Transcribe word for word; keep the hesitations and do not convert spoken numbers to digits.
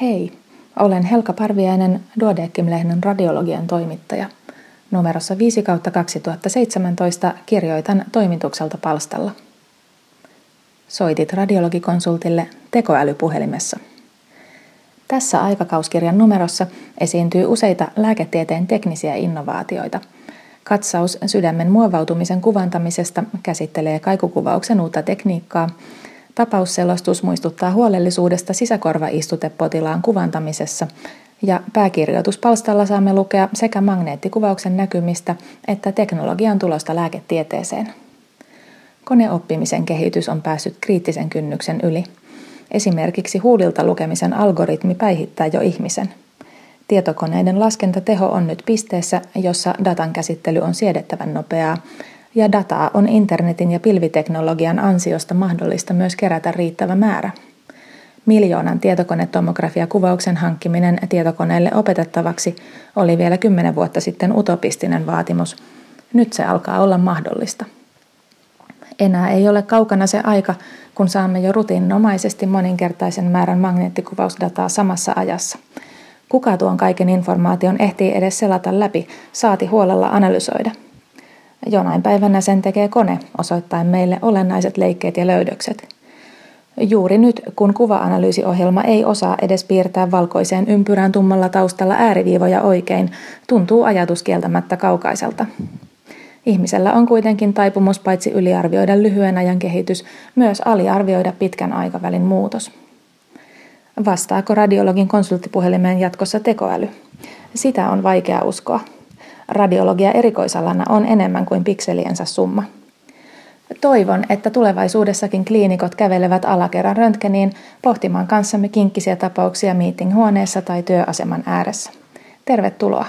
Hei, olen Helka Parviainen, Duodecim-lehden radiologian toimittaja. Numerossa viisi kautta kaksituhattaseitsemäntoista kirjoitan toimitukselta palstalla. Soitit radiologikonsultille tekoälypuhelimessa. Tässä aikakauskirjan numerossa esiintyy useita lääketieteen teknisiä innovaatioita. Katsaus sydämen muovautumisen kuvantamisesta käsittelee kaikukuvauksen uutta tekniikkaa. Tapausselostus muistuttaa huolellisuudesta sisäkorvaistutepotilaan kuvantamisessa ja pääkirjoituspalstalla saamme lukea sekä magneettikuvauksen näkymistä että teknologian tulosta lääketieteeseen. Koneoppimisen kehitys on päässyt kriittisen kynnyksen yli. Esimerkiksi huulilta lukemisen algoritmi päihittää jo ihmisen. Tietokoneiden laskentateho on nyt pisteessä, jossa datan käsittely on siedettävän nopeaa, ja dataa on internetin ja pilviteknologian ansiosta mahdollista myös kerätä riittävä määrä. Miljoonan tietokonetomografiakuvauksen hankkiminen tietokoneelle opetettavaksi oli vielä kymmenen vuotta sitten utopistinen vaatimus. Nyt se alkaa olla mahdollista. Enää ei ole kaukana se aika, kun saamme jo rutiininomaisesti moninkertaisen määrän magneettikuvausdataa samassa ajassa. Kuka tuon kaiken informaation ehtii edes selata läpi, saati huolella analysoida? Jonain päivänä sen tekee kone, osoittaen meille olennaiset leikkeet ja löydökset. Juuri nyt, kun kuva-analyysiohjelma ei osaa edes piirtää valkoiseen ympyrään tummalla taustalla ääriviivoja oikein, tuntuu ajatus kieltämättä kaukaiselta. Ihmisellä on kuitenkin taipumus paitsi yliarvioida lyhyen ajan kehitys, myös aliarvioida pitkän aikavälin muutos. Vastaako radiologin konsulttipuhelimeen jatkossa tekoäly? Sitä on vaikea uskoa. Radiologia erikoisalana on enemmän kuin pikseliensä summa. Toivon, että tulevaisuudessakin kliinikot kävelevät alakerran röntgeniin pohtimaan kanssamme kinkkisiä tapauksia meeting-huoneessa tai työaseman ääressä. Tervetuloa!